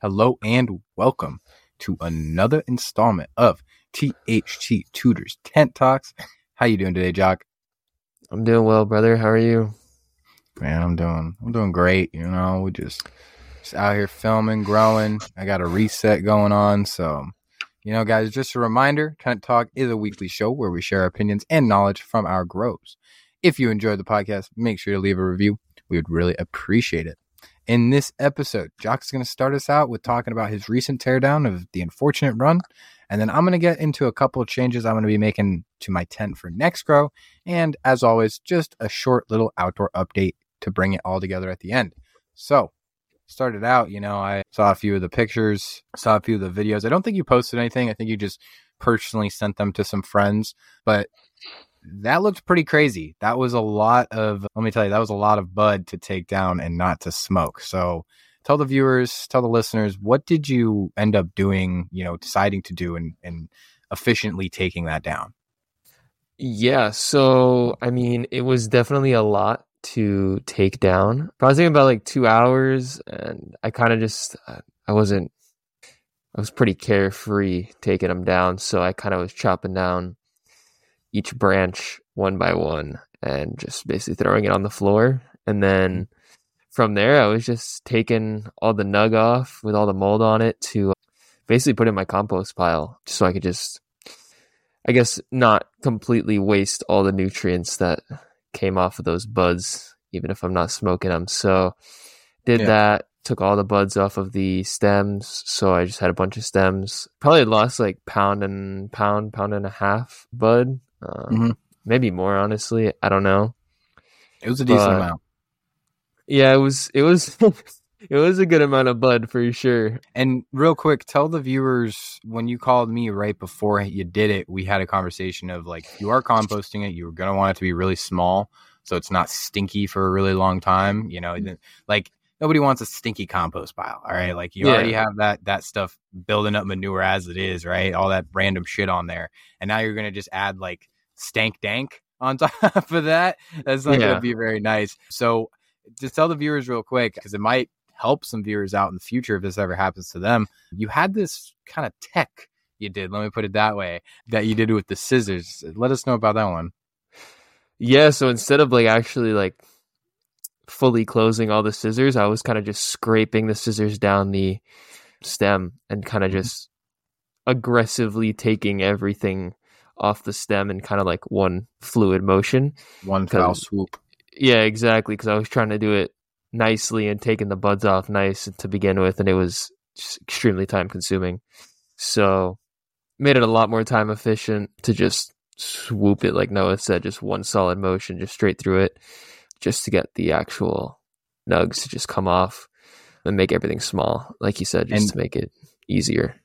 Hello and welcome to another installment of THT Tutors Tent Talks. How you doing today, Jock? I'm doing well, brother. How are you? Man, I'm doing great. You know, we just out here filming, growing. I got a reset going on. So, you know, guys, just a reminder, Tent Talk is a weekly show where we share opinions and knowledge from our grows. If you enjoyed the podcast, make sure to leave a review. We would really appreciate it. In this episode, Jock's going to start us out with talking about his recent teardown of the unfortunate run. And then I'm going to get into a couple of changes I'm going to be making to my tent for next grow. And as always, just a short little outdoor update to bring it all together at the end. So started out, you know, I saw a few of the pictures, saw a few of the videos. I don't think you posted anything. I think you just personally sent them to some friends, but that looked pretty crazy. That was a lot of, let me tell you, that was a lot of bud to take down and not to smoke. So tell the viewers, tell the listeners, what did you end up doing, you know, deciding to do and efficiently taking that down? Yeah. So, I mean, it was definitely a lot to take down. I was thinking about like 2 hours and I kind of just, I was pretty carefree taking them down. So I kind of was chopping down each branch one by one and just basically throwing it on the floor. And then from there, I was just taking all the nug off with all the mold on it to basically put in my compost pile so I could just, I guess, not completely waste all the nutrients that came off of those buds, even if I'm not smoking them. So did that, took all the buds off of the stems. So I just had a bunch of stems, probably lost like pound and a half bud. Maybe more, honestly. I don't know. It was a decent amount. Yeah, it was it was a good amount of bud for sure. And real quick, tell the viewers, when you called me right before you did it, we had a conversation of like, you are composting it. You're going to want it to be really small so it's not stinky for a really long time. You know, like nobody wants a stinky compost pile. All right. Like you already have that stuff building up manure as it is, right? All that random shit on there. And now you're going to just add like stank dank on top of that. That's not going to be very nice. So just tell the viewers real quick, because it might help some viewers out in the future if this ever happens to them. You had this kind of tech you did, let me put it that way, that you did with the scissors. Let us know about that one. Yeah. So instead of like actually like fully closing all the scissors, I was kind of just scraping the scissors down the stem and kind of just aggressively taking everything off the stem in kind of like one fluid motion, one foul swoop. Yeah, exactly, because I was trying to do it nicely and taking the buds off nice to begin with, and it was just extremely time consuming, so made it a lot more time efficient to just swoop it, like Noah said, just one solid motion, just straight through it, just to get the actual nugs to just come off and make everything small, like you said, just to make it easier.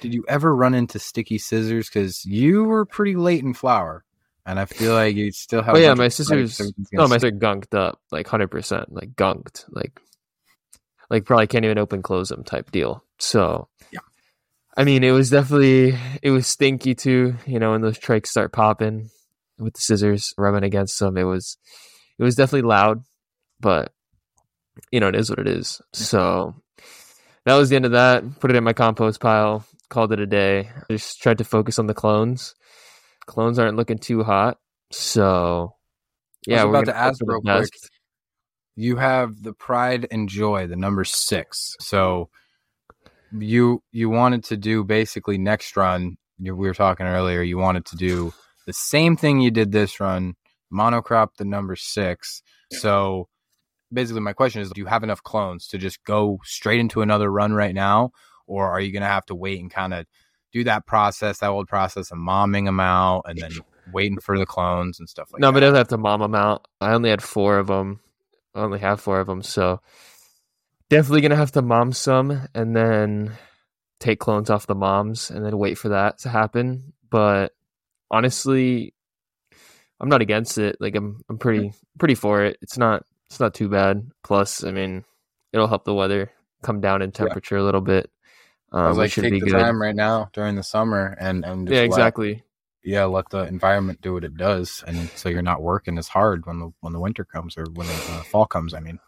Did you ever run into sticky scissors? Because you were pretty late in flower, and I feel like you still have... But yeah, my scissors... my scissors gunked up, like 100%, like gunked, like probably can't even open, close them type deal. So, yeah. I mean, it was stinky too, you know, when those trikes start popping with the scissors rubbing against them, It was definitely loud, but, you know, it is what it is. So that was the end of that. Put it in my compost pile, called it a day. I just tried to focus on the clones. Clones aren't looking too hot. So, yeah. I was about to ask real quick. You have the Pride and Joy, the number 6. So you wanted to do basically next run. We were talking earlier. You wanted to do the same thing you did this run. Monocrop the number 6. So basically my question is, do you have enough clones to just go straight into another run right now, or are you going to have to wait and kind of do that old process of momming them out and then waiting for the clones and stuff like that? No, but I don't have to mom them out. I only have four of them, so definitely going to have to mom some and then take clones off the moms and then wait for that to happen. But honestly, I'm not against it. Like I'm pretty for it. It's not too bad. Plus, I mean, it'll help the weather come down in temperature a little bit. I was like, take the time right now during the summer and just let the environment do what it does, and so you're not working as hard when the winter comes or when the fall comes. I mean,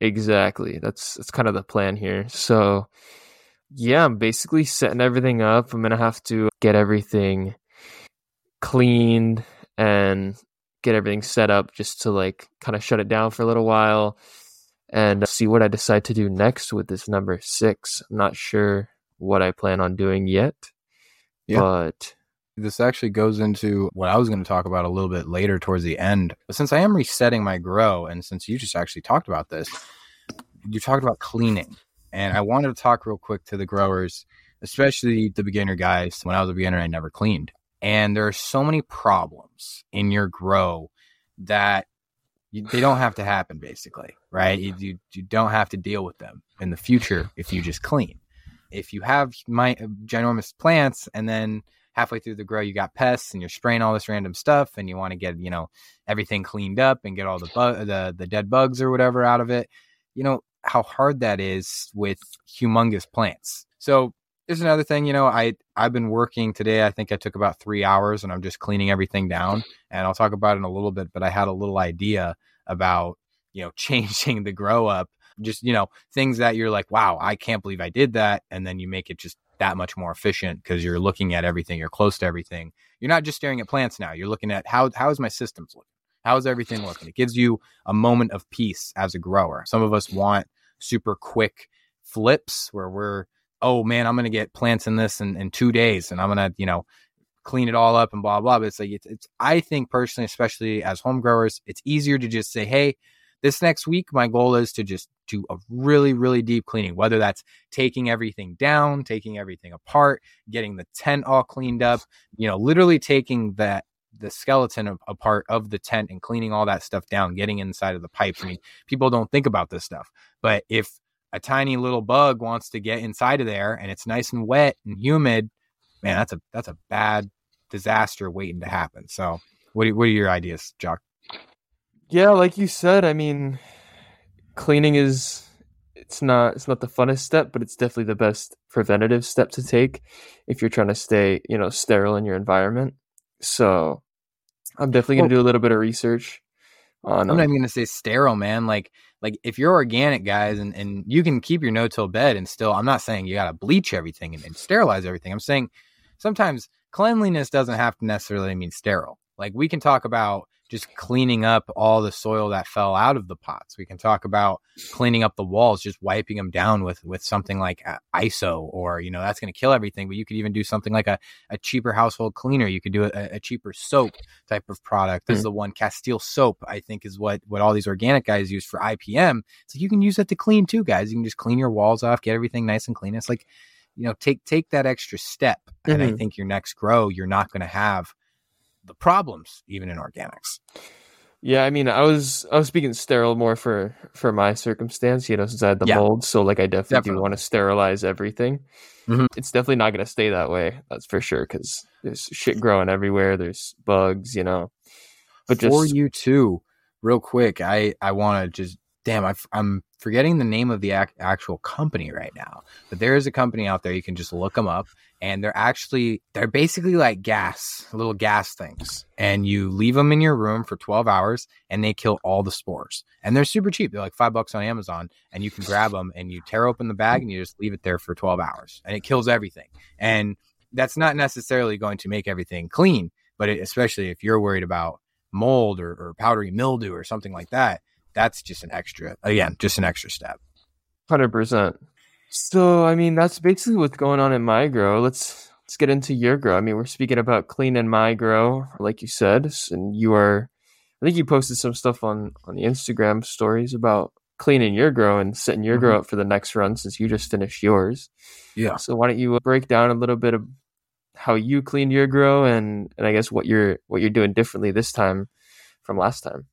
exactly. That's kind of the plan here. So yeah, I'm basically setting everything up. I'm going to have to get everything cleaned and get everything set up just to like kind of shut it down for a little while and see what I decide to do next with this number 6. I'm not sure what I plan on doing yet, but this actually goes into what I was going to talk about a little bit later towards the end. But since I am resetting my grow, and since you just actually talked about this, you talked about cleaning. And I wanted to talk real quick to the growers, especially the beginner guys. When I was a beginner, I never cleaned. And there are so many problems in your grow that they don't have to happen, basically, right? You don't have to deal with them in the future if you just clean. If you have my ginormous plants and then halfway through the grow, you got pests and you're spraying all this random stuff and you want to get, everything cleaned up and get all the dead bugs or whatever out of it. You know how hard that is with humongous plants. So there's another thing, I've been working today. I think I took about 3 hours and I'm just cleaning everything down, and I'll talk about it in a little bit, but I had a little idea about, changing the grow up. Just, things that you're like, wow, I can't believe I did that. And then you make it just that much more efficient because you're looking at everything. You're close to everything. You're not just staring at plants now. You're looking at how is my systems looking? How is everything looking? It gives you a moment of peace as a grower. Some of us want super quick flips where we're, oh man, I'm going to get plants in this in 2 days and I'm going to, clean it all up and blah, blah. But it's like, I think personally, especially as home growers, it's easier to just say, hey, this next week, my goal is to just do a really, really deep cleaning, whether that's taking everything down, taking everything apart, getting the tent all cleaned up, literally taking the skeleton apart of the tent and cleaning all that stuff down, getting inside of the pipes. I mean, people don't think about this stuff, but if a tiny little bug wants to get inside of there and it's nice and wet and humid, man, that's a bad disaster waiting to happen. So what are your ideas, Jock? Yeah, like you said, I mean, cleaning it's not the funnest step, but it's definitely the best preventative step to take if you're trying to stay, sterile in your environment. So I'm definitely going to do a little bit of research on. I'm not even going to say sterile, man. Like if you're organic, guys, and you can keep your no-till bed and still, I'm not saying you got to bleach everything and sterilize everything. I'm saying sometimes cleanliness doesn't have to necessarily mean sterile. Like we can talk about just cleaning up all the soil that fell out of the pots. We can talk about cleaning up the walls, just wiping them down with something like ISO or, that's going to kill everything. But you could even do something like a cheaper household cleaner. You could do a cheaper soap type of product. This is the one Castile soap, I think, is what all these organic guys use for IPM. It's like you can use that to clean too, guys. You can just clean your walls off, get everything nice and clean. It's like, take that extra step. And I think your next grow, you're not going to have the problems even in organics. Yeah, I mean, I was speaking sterile more for my circumstance, since I had the mold. So like I definitely do want to sterilize everything. It's definitely not going to stay that way, that's for sure, because there's shit growing everywhere, there's bugs, but just for you too real quick, I want to just I'm forgetting the name of the actual company right now, but there is a company out there. You can just look them up, and they're basically like little gas things, and you leave them in your room for 12 hours and they kill all the spores, and they're super cheap. They're like $5 on Amazon, and you can grab them and you tear open the bag and you just leave it there for 12 hours and it kills everything. And that's not necessarily going to make everything clean, but especially if you're worried about mold or powdery mildew or something like that, that's just an extra step. 100%. So, I mean, that's basically what's going on in my grow. Let's get into your grow. I mean, we're speaking about cleaning my grow, like you said, and I think you posted some stuff on the Instagram stories about cleaning your grow and setting your grow up for the next run since you just finished yours. Yeah. So why don't you break down a little bit of how you cleaned your grow and I guess what you're doing differently this time from last time.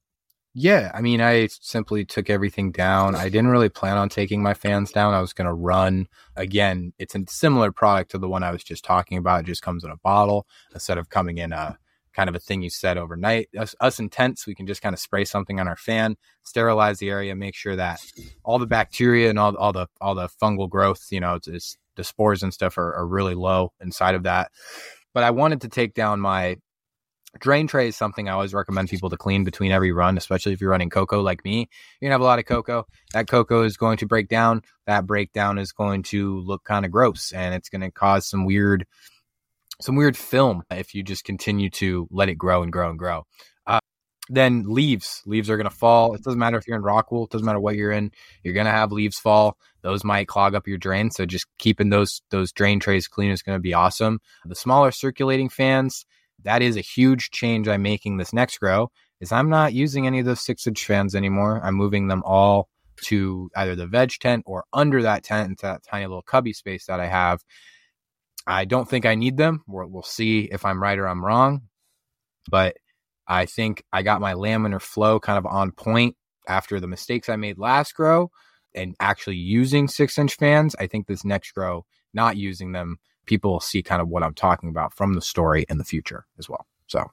Yeah, I mean, I simply took everything down. I didn't really plan on taking my fans down. I was going to run. Again, it's a similar product to the one I was just talking about. It just comes in a bottle instead of coming in a kind of a thing you set overnight. Us in tents, we can just kind of spray something on our fan, sterilize the area, make sure that all the bacteria and all the fungal growth, it's the spores and stuff are really low inside of that. But I wanted to take down my Drain tray is something I always recommend people to clean between every run, especially if you're running cocoa like me. You're gonna have a lot of cocoa. That cocoa is going to break down. That breakdown is going to look kind of gross, and it's going to cause some weird film if you just continue to let it grow and grow and grow. Then leaves are going to fall. It doesn't matter if you're in rock wool. It doesn't matter what you're in. You're going to have leaves fall. Those might clog up your drain. So just keeping those drain trays clean is going to be awesome. The smaller circulating fans, that is a huge change I'm making this next row, is I'm not using any of those 6-inch fans anymore. I'm moving them all to either the veg tent or under that tent into that tiny little cubby space that I have. I don't think I need them. We'll see if I'm right or I'm wrong. But I think I got my laminar flow kind of on point after the mistakes I made last row and actually using 6-inch fans. I think this next row, not using them, people will see kind of what I'm talking about from the story in the future as well. So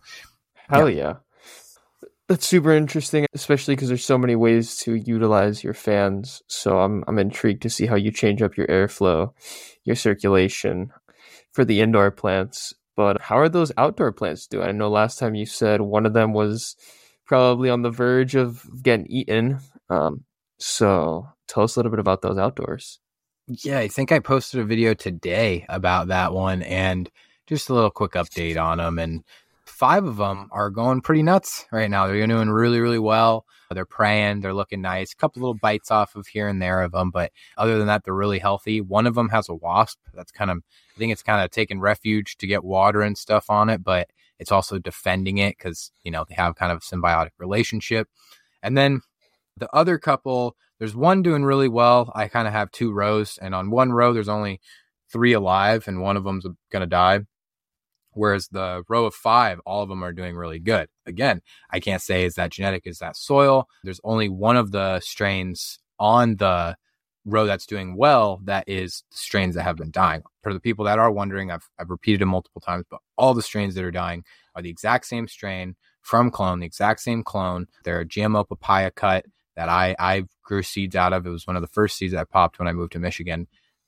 hell yeah. That's super interesting, especially because there's so many ways to utilize your fans. So I'm intrigued to see how you change up your airflow, your circulation for the indoor plants. But how are those outdoor plants doing? I know last time you said one of them was probably on the verge of getting eaten. So tell us a little bit about those outdoors. Yeah, I think I posted a video today about that one and just a little quick update on them. And 5 of them are going pretty nuts right now. They're doing really, really well. They're praying. They're looking nice. A couple little bites off of here and there of them. But other than that, they're really healthy. One of them has a wasp. That's kind of, I think it's kind of taking refuge to get water and stuff on it. But it's also defending it because, you know, they have kind of a symbiotic relationship. And then the other couple, there's one doing really well. I kind of have 2 rows, and on one row, there's only 3 alive, and one of them's going to die. Whereas the row of 5, all of them are doing really good. Again, I can't say is that genetic, is that soil. There's only one of the strains on the row that's doing well that is the strains that have been dying. For the people that are wondering, I've repeated it multiple times, but all the strains that are dying are the exact same strain from clone, the exact same clone. They're a GMO papaya cut that I grew seeds out of. It was one of the first seeds I popped when I moved to Michigan.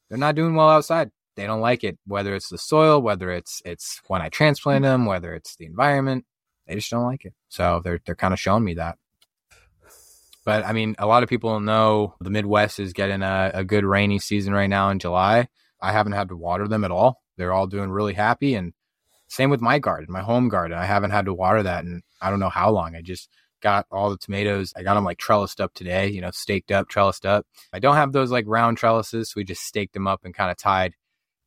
They're not doing well outside. They don't like it, whether it's the soil, whether it's when I transplant them, whether it's the environment. They just don't like it. So they're kind of showing me that. But I mean, a lot of people know the Midwest is getting a good rainy season right now in July. I haven't had to water them at all. They're all doing really happy. And same with my garden, my home garden. I haven't had to water that in I don't know how long. I just got all the tomatoes. I got them like trellised up today, you know, staked up, trellised up. I don't have those like round trellises. So we just staked them up and kind of tied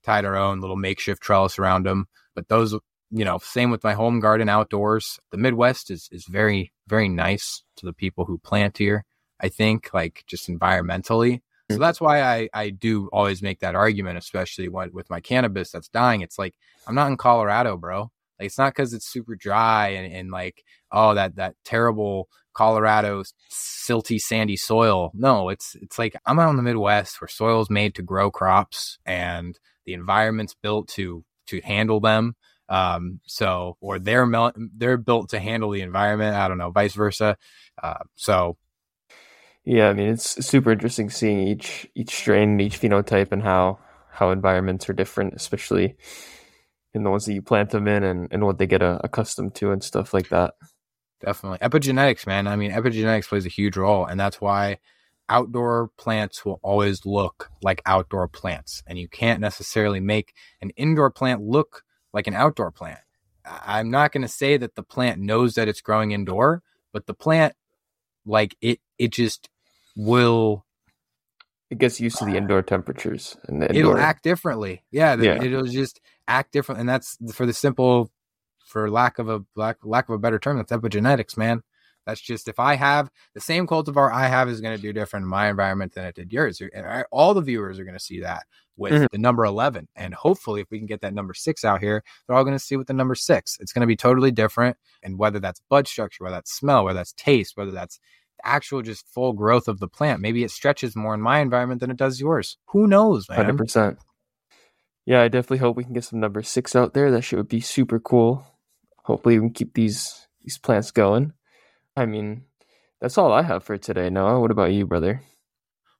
our own little makeshift trellis around them. But those, you know, same with my home garden outdoors. The Midwest is very, very nice to the people who plant here, I think, like just environmentally. So that's why I do always make that argument, especially with my cannabis that's dying. It's like, I'm not in Colorado, bro. Like, it's not because it's super dry and like, oh, that terrible Colorado silty sandy soil. No, it's like I'm out in the Midwest where soil's made to grow crops and the environment's built to handle them. So they're built to handle the environment. I don't know, vice versa. So yeah, I mean, it's super interesting seeing each strain and each phenotype and how environments are different, especially in the ones that you plant them in and what they get accustomed to and stuff like that. Definitely. Epigenetics, man. I mean, epigenetics plays a huge role, and that's why outdoor plants will always look like outdoor plants, and you can't necessarily make an indoor plant look like an outdoor plant. I'm not going to say that the plant knows that it's growing indoor, but the plant, like it just will. It gets used to the indoor temperatures and the indoor. It'll act differently. Yeah. It'll just act different. And that's for lack of a better term, that's epigenetics, man. That's just, if I have the same cultivar I have is going to do different in my environment than it did yours. All the viewers are going to see that with the number 11. And hopefully if we can get that number 6 out here, they're all going to see with the number 6. It's going to be totally different. And whether that's bud structure, whether that's smell, whether that's taste, whether that's the actual just full growth of the plant. Maybe it stretches more in my environment than it does yours. Who knows, man? 100%. Yeah, I definitely hope we can get some number 6 out there. That shit would be super cool. Hopefully we can keep these plants going. I mean, that's all I have for today, Noah. What about you, brother?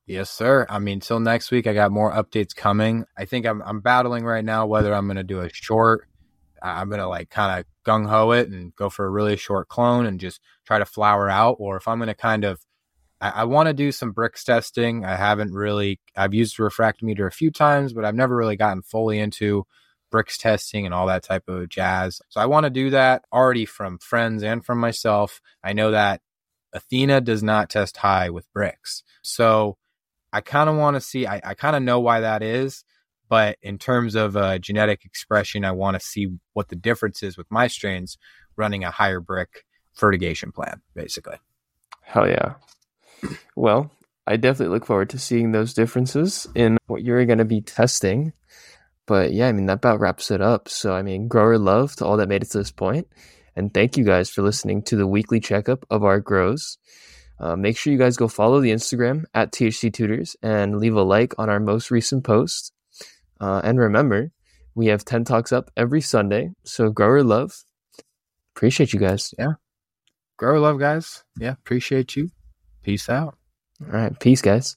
Yes, sir. I mean, till next week, I got more updates coming. I think I'm battling right now whether I'm going to do a short I'm going to like kind of gung-ho it and go for a really short clone and just try to flower out. Or if I'm going to kind of, I want to do some Brix testing. I haven't really, I've used a refractometer a few times, but I've never really gotten fully into Brix testing and all that type of jazz. So I want to do that already from friends and from myself. I know that Athena does not test high with Brix. So I kind of want to see, I kind of know why that is. But in terms of genetic expression, I want to see what the difference is with my strains running a higher Brix fertigation plan, basically. Hell yeah. Well, I definitely look forward to seeing those differences in what you're going to be testing. But yeah, I mean, that about wraps it up. So, I mean, grower love to all that made it to this point. And thank you guys for listening to the weekly checkup of our grows. Make sure you guys go follow the Instagram at THT Tutors and leave a like on our most recent post. And remember, we have Tent Talks up every Sunday. So grower love. Appreciate you guys. Yeah. Grower love, guys. Yeah. Appreciate you. Peace out. All right. Peace, guys.